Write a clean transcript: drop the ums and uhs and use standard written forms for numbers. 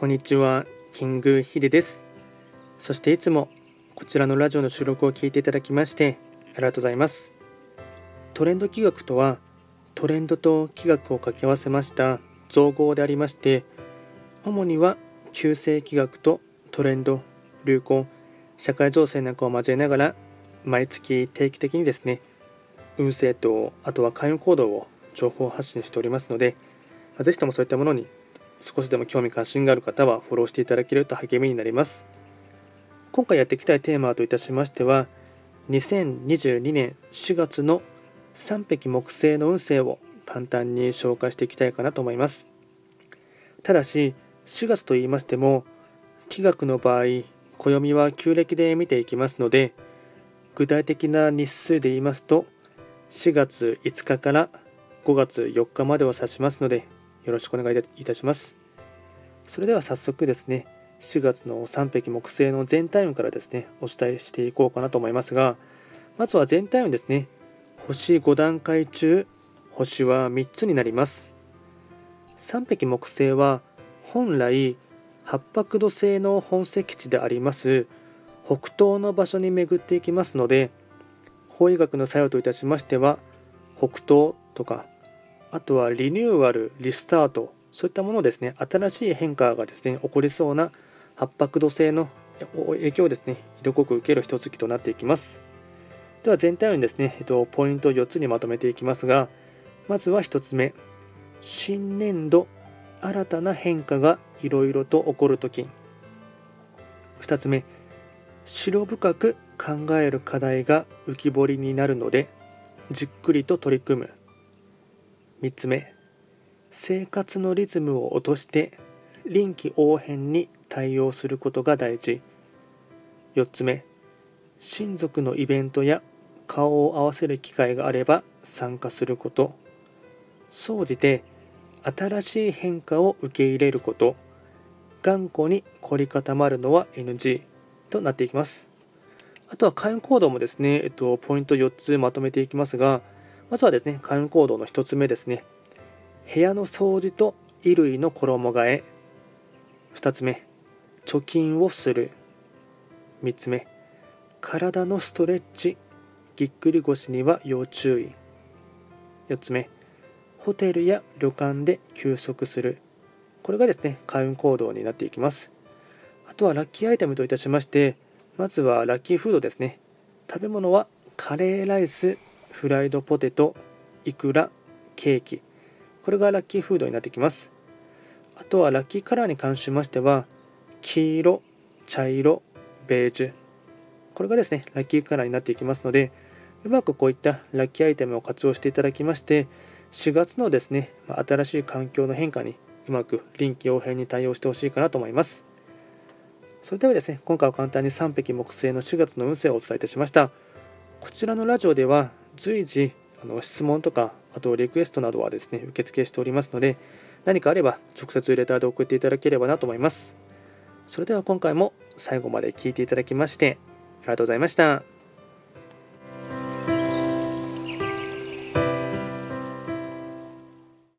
こんにちは、キングヒデです。そしていつもこちらのラジオの収録を聞いていただきましてありがとうございます。トレンド企画とはトレンドと企画を掛け合わせました造語でありまして、主には旧世企画とトレンド、流行、社会情勢なんかを交えながら毎月定期的にですね、運勢とあとは開運行動を情報発信しておりますので、ぜひともそういったものに少しでも興味関心がある方はフォローしていただけると励みになります。今回やっていきたいテーマといたしましては2022年4月の3匹木星の運勢を簡単に紹介していきたいかなと思います。ただし4月と言いましても気学の場合暦は旧暦で見ていきますので、具体的な日数で言いますと4月5日から5月4日までを指しますのでよろしくお願いいたします。それでは早速ですね、4月の3匹木星の全体運からですね、お伝えしていこうかなと思いますが、まずは全体運ですね、星5段階中、星は3つになります。3匹木星は本来、八白土星の本石地であります、北東の場所に巡っていきますので、方位学の作用といたしましては、北東とか、あとはリニューアル、リスタート、そういったものをですね、新しい変化がですね、起こりそうな八白土星の影響をですね、色濃く受ける一月となっていきます。では全体運ですね、ポイントを4つにまとめていきますが、まずは1つ目、新年度、新たな変化がいろいろと起こるとき。2つ目、白深く考える課題が浮き彫りになるので、じっくりと取り組む。3つ目、生活のリズムを落として臨機応変に対応することが大事。4つ目、親族のイベントや顔を合わせる機会があれば参加すること。総じて新しい変化を受け入れること。頑固に凝り固まるのは NG となっていきます。あとは開運行動もですね、ポイント4つまとめていきますが、まずはですね、開運行動の1つ目ですね。部屋の掃除と衣類の衣替え。2つ目、貯金をする。3つ目、体のストレッチ。ぎっくり腰には要注意。4つ目、ホテルや旅館で休息する。これがですね、開運行動になっていきます。あとはラッキーアイテムといたしまして、まずはラッキーフードですね。食べ物はカレーライス、フライドポテト、イクラ、ケーキ。これがラッキーフードになってきます。あとはラッキーカラーに関しましては、黄色、茶色、ベージュ。これがですね、ラッキーカラーになっていきますので、うまくこういったラッキーアイテムを活用していただきまして、4月のですね、新しい環境の変化にうまく臨機応変に対応してほしいかなと思います。それではですね、今回は簡単に3匹木星の4月の運勢をお伝えいたしました。こちらのラジオでは、随時質問とかあとリクエストなどはですね受付しておりますので、何かあれば直接レターで送っていただければなと思います。それでは今回も最後まで聞いていただきましてありがとうございました。